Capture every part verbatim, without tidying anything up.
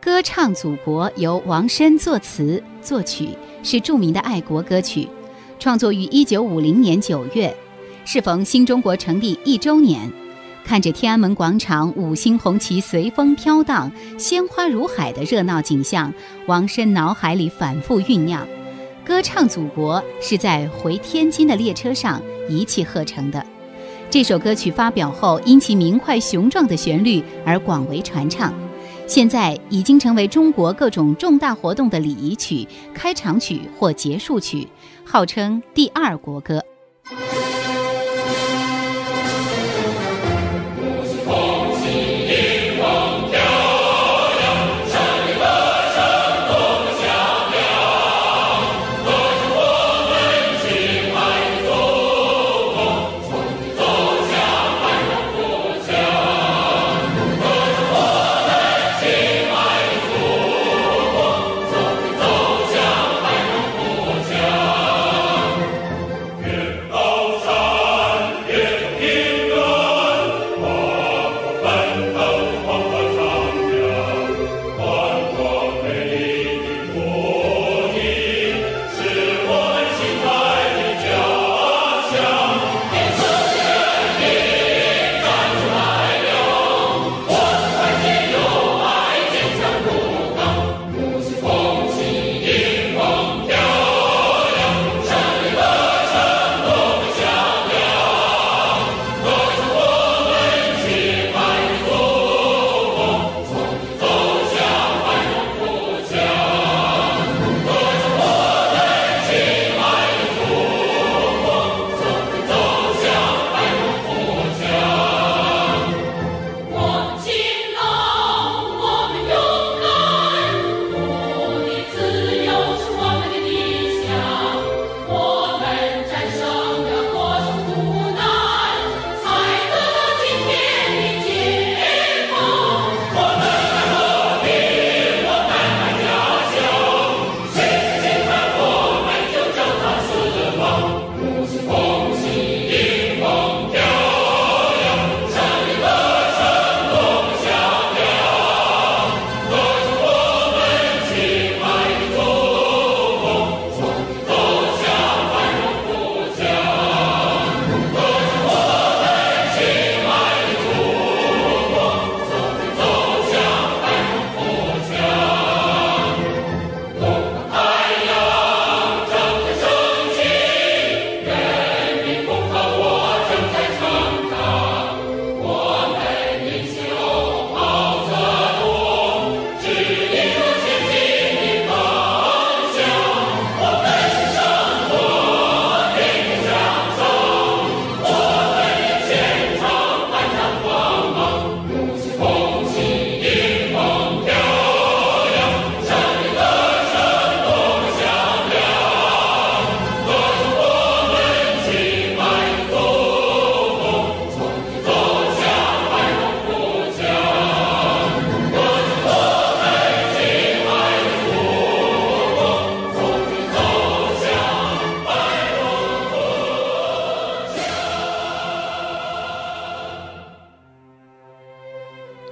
歌唱祖国由王申作词作曲，是著名的爱国歌曲，创作于一九五零年九月，适逢新中国成立一周年。看着天安门广场五星红旗随风飘荡，鲜花如海的热闹景象，王申脑海里反复酝酿。歌唱祖国是在回天津的列车上一气呵成的。这首歌曲发表后，因其明快雄壮的旋律而广为传唱，现在已经成为中国各种重大活动的礼仪曲、开场曲或结束曲，号称第二国歌。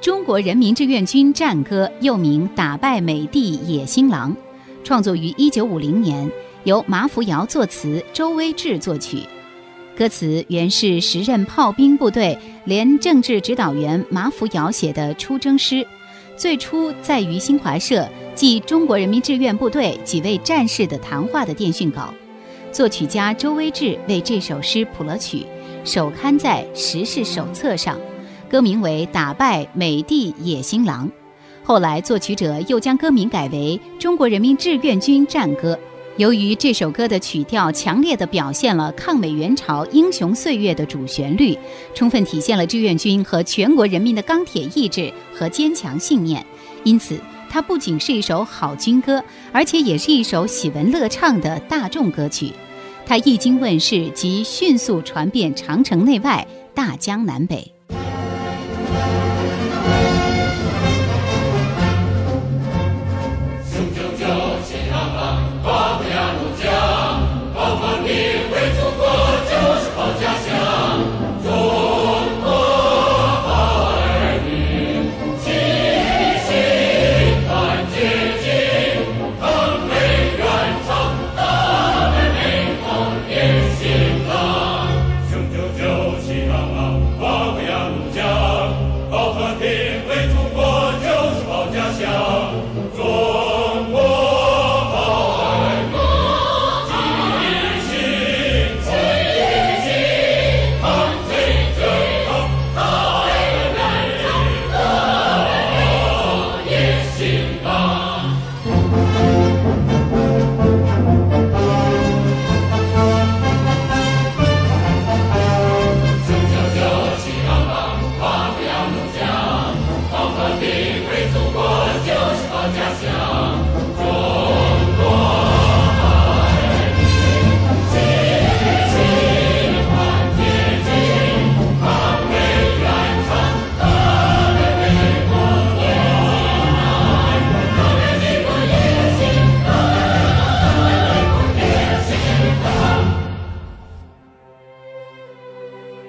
中国人民志愿军战歌又名打败美帝野新郎，创作于一九五零年，由马福尧作词，周威志作曲。歌词原是时任炮兵部队连政治指导员马福尧写的出征诗，最初在于新华社即中国人民志愿部队几位战士的谈话的电讯稿，作曲家周威志为这首诗谱了曲，首刊在《时事手册》上，歌名为《打败美帝野新郎》，后来作曲者又将歌名改为《中国人民志愿军战歌》，由于这首歌的曲调强烈地表现了抗美援朝英雄岁月的主旋律，充分体现了志愿军和全国人民的钢铁意志和坚强信念，因此它不仅是一首好军歌，而且也是一首喜闻乐唱的大众歌曲。它一经问世即迅速传遍长城内外、大江南北。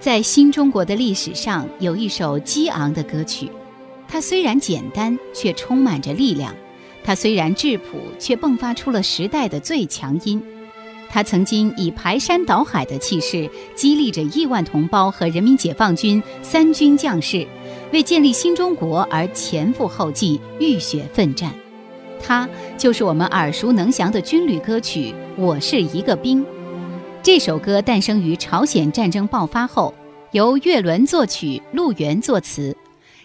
在新中国的历史上，有一首激昂的歌曲，它虽然简单，却充满着力量；它虽然质朴，却迸发出了时代的最强音。它曾经以排山倒海的气势，激励着亿万同胞和人民解放军三军将士，为建立新中国而前赴后继、浴血奋战。它就是我们耳熟能详的军旅歌曲《我是一个兵》。这首歌诞生于朝鲜战争爆发后，由岳伦作曲，陆源作词，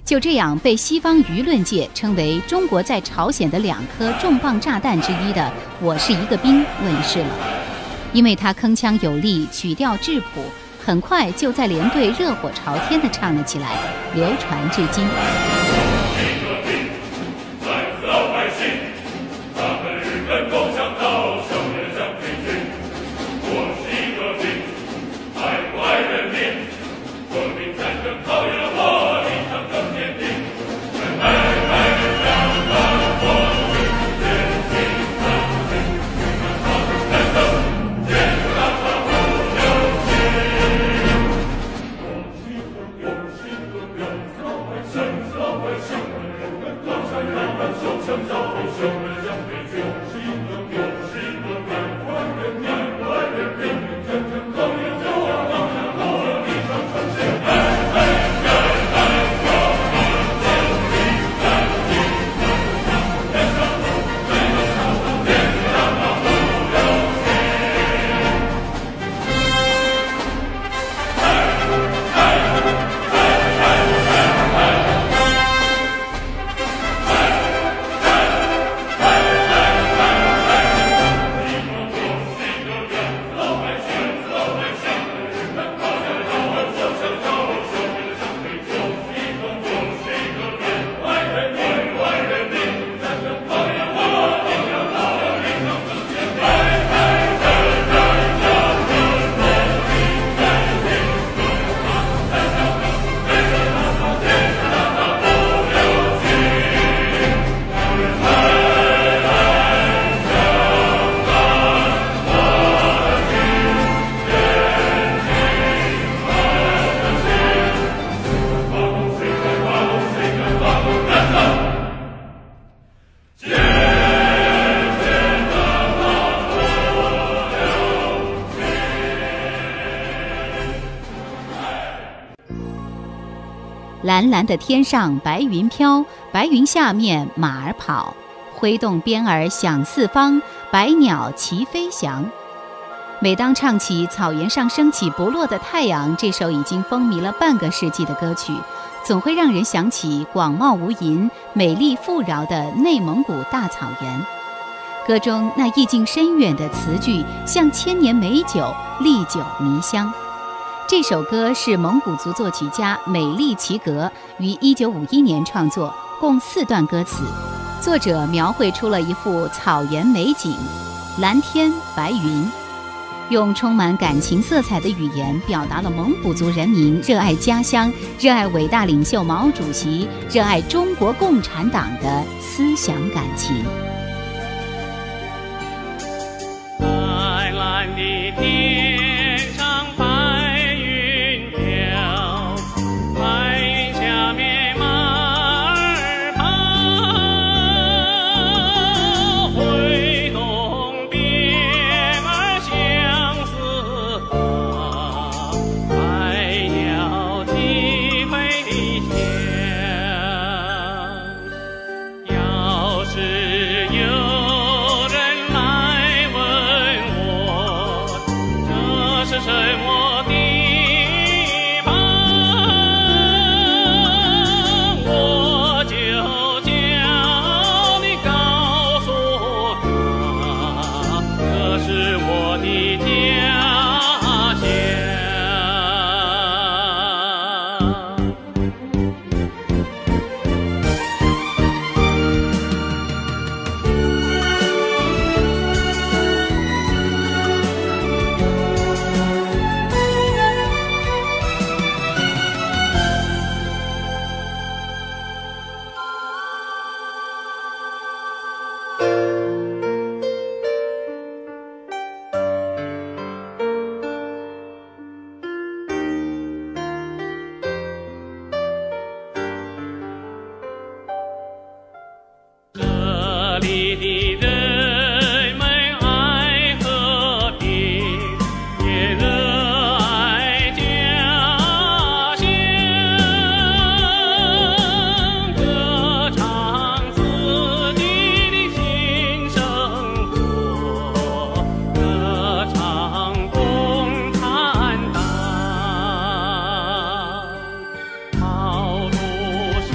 就这样被西方舆论界称为中国在朝鲜的两颗重磅炸弹之一的《我是一个兵》问世了。因为它铿锵有力，曲调质朴，很快就在连队热火朝天地唱了起来，流传至今。蓝蓝的天上白云飘，白云下面马儿跑，挥动鞭儿响四方，百鸟齐飞翔。每当唱起《草原上升起不落的太阳》这首已经风靡了半个世纪的歌曲，总会让人想起广袤无垠、美丽富饶的内蒙古大草原。歌中那意境深远的词句像千年美酒，历久弥香。这首歌是蒙古族作曲家美力齐格于一九五一年创作，共四段歌词。作者描绘出了一幅草原美景，蓝天白云，用充满感情色彩的语言表达了蒙古族人民热爱家乡、热爱伟大领袖毛主席、热爱中国共产党的思想感情。蓝蓝的天上白云飘，白云下面马儿跑，挥动鞭儿向四方，还要起飞的翔。要是有这是什么地方，我就骄傲地告诉他，这是我的家乡。这里的人们爱和平，也热爱家乡，歌唱自己的新生活，歌唱共产党，毛主席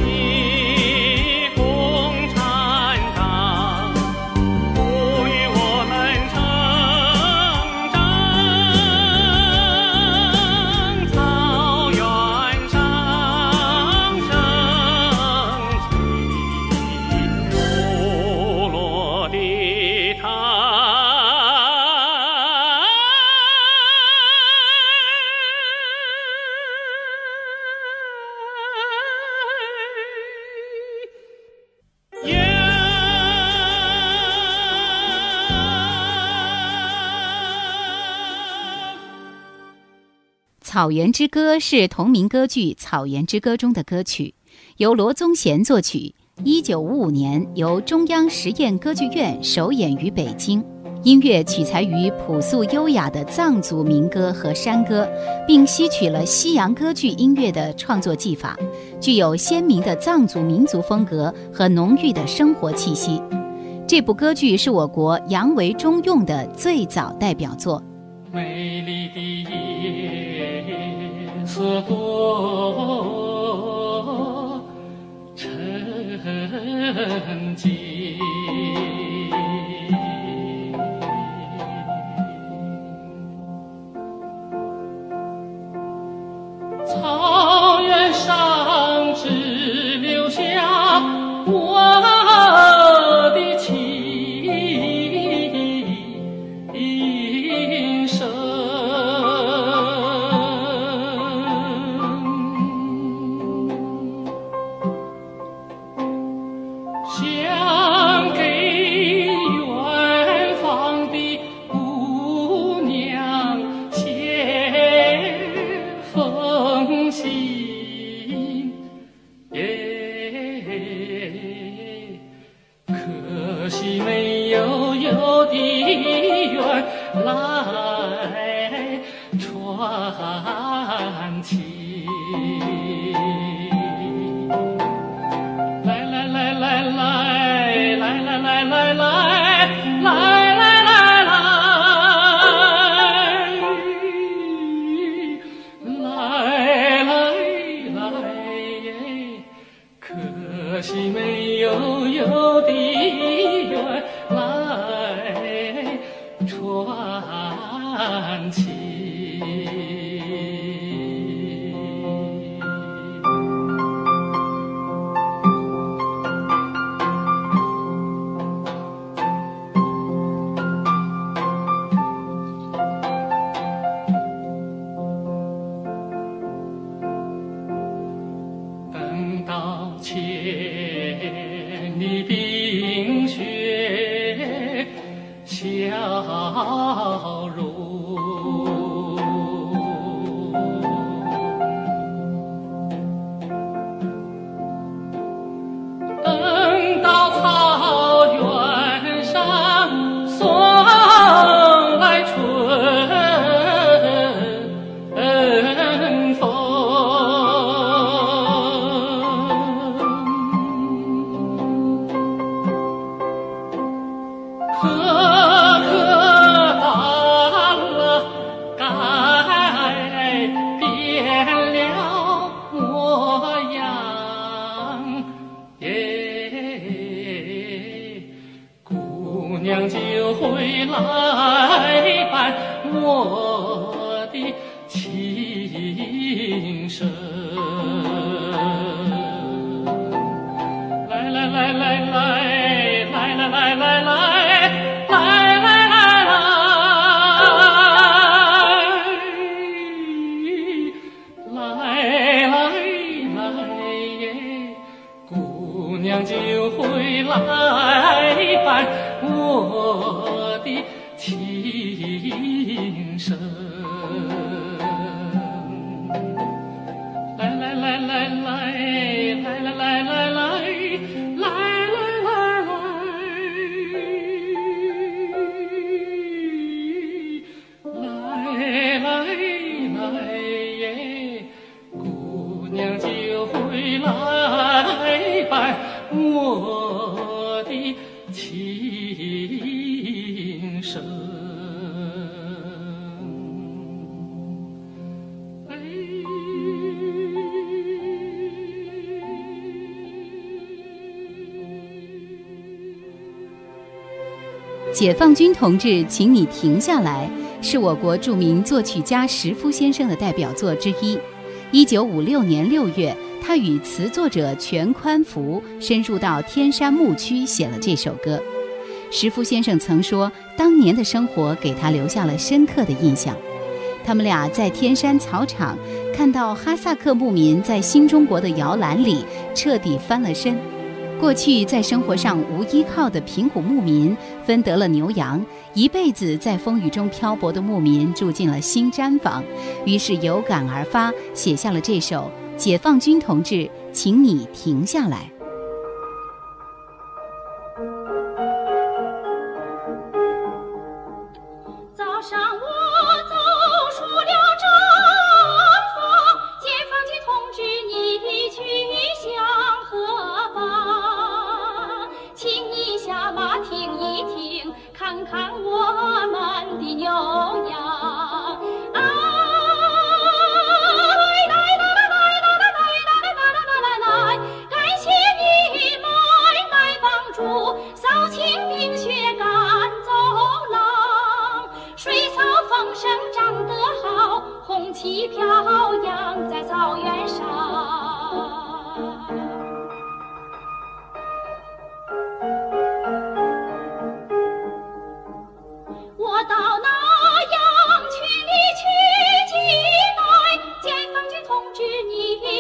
《草原之歌》是同名歌剧《草原之歌》中的歌曲，由罗宗贤作曲，一九五五年由中央实验歌剧院首演于北京。音乐取材于朴素优雅的藏族民歌和山歌，并吸取了西洋歌剧音乐的创作技法，具有鲜明的藏族民族风格和浓郁的生活气息。这部歌剧是我国洋为中用的最早代表作。美丽的夜色多沉寂，草原上只留下我来传奇，来来来来来来来来来来来来来来来来，可惜没有有的缘来。千里冰雪消融，等到草原上送来春风。颗颗大乐改变了模样，耶，姑娘就会来伴我的琴声。来来来来来来来来来来。就会来伴我的琴声，来来来来来来来来来来来来来来来来耶，姑娘就会来伴。我的琴声，哎，解放军同志，请你停下来，是我国著名作曲家石夫先生的代表作之一。一九五六年六月。他与词作者全宽福深入到天山牧区，写了这首歌。石夫先生曾说，当年的生活给他留下了深刻的印象。他们俩在天山草场看到哈萨克牧民在新中国的摇篮里彻底翻了身。过去在生活上无依靠的贫苦牧民分得了牛羊，一辈子在风雨中漂泊的牧民住进了新毡房，于是有感而发，写下了这首解放军同志，请你停下来。早上我走出了帐房，解放军同志，你去向何方？请你下马停一停，看看我们的牛羊。生长得好，红旗飘扬在草原上。我到那羊群里去祭拜，解放军同志，你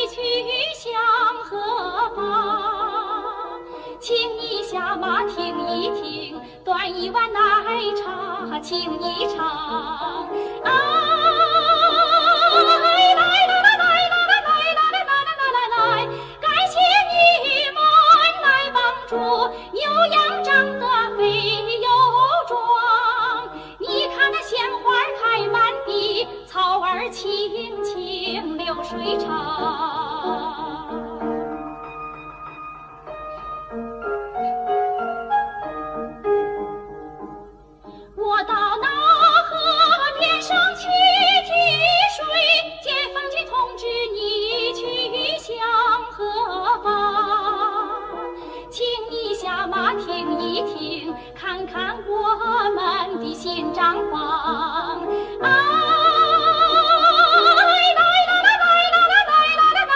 去向何方？请你下马停一停，端一碗奶茶。请你唱，哎，来来来来来来来来来来，感谢你们来帮助，牛羊长得肥又壮，你看那鲜花开满地，草儿青青流水长。看我们的新毡房，哎，来来来来来来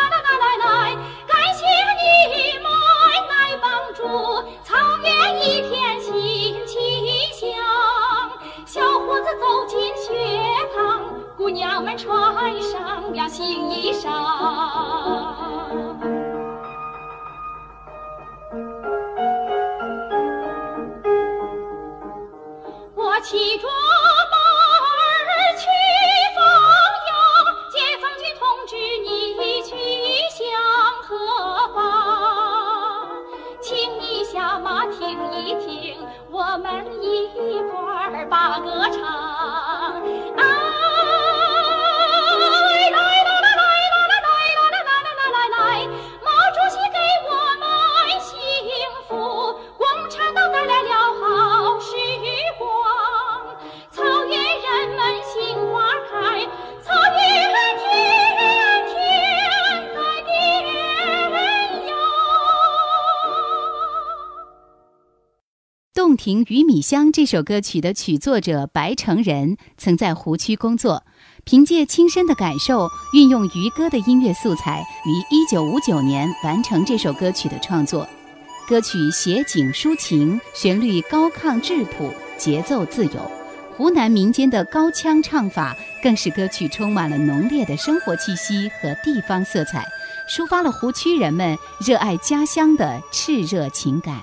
来来来来，感谢你们来帮助，草原一片新气象。小伙子走进学堂，姑娘们穿上了新衣裳。起抓把儿去放羊，解放军同志你去向何方？请你下马听一听，我们一块儿把歌唱。《洞庭鱼米乡》这首歌曲的曲作者白成仁曾在湖区工作，凭借亲身的感受，运用渔歌的音乐素材，于一九五九年完成这首歌曲的创作。歌曲写景抒情，旋律高亢质朴，节奏自由，湖南民间的高腔唱法更使歌曲充满了浓烈的生活气息和地方色彩，抒发了湖区人们热爱家乡的炽热情感。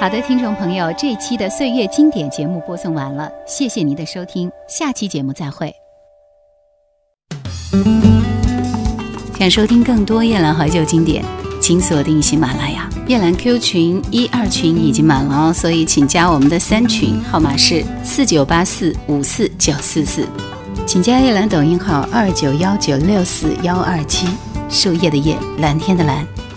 好的，听众朋友，这一期的岁月经典节目播送完了，谢谢您的收听，下期节目再会。想收听更多夜兰怀旧经典，请锁定喜马拉雅夜兰 Q 群，一二群已经满了哦，所以请加我们的三群，号码是四九八四五四九四四。请加叶兰抖音号二九一九六四一二七，树叶的叶，蓝天的蓝。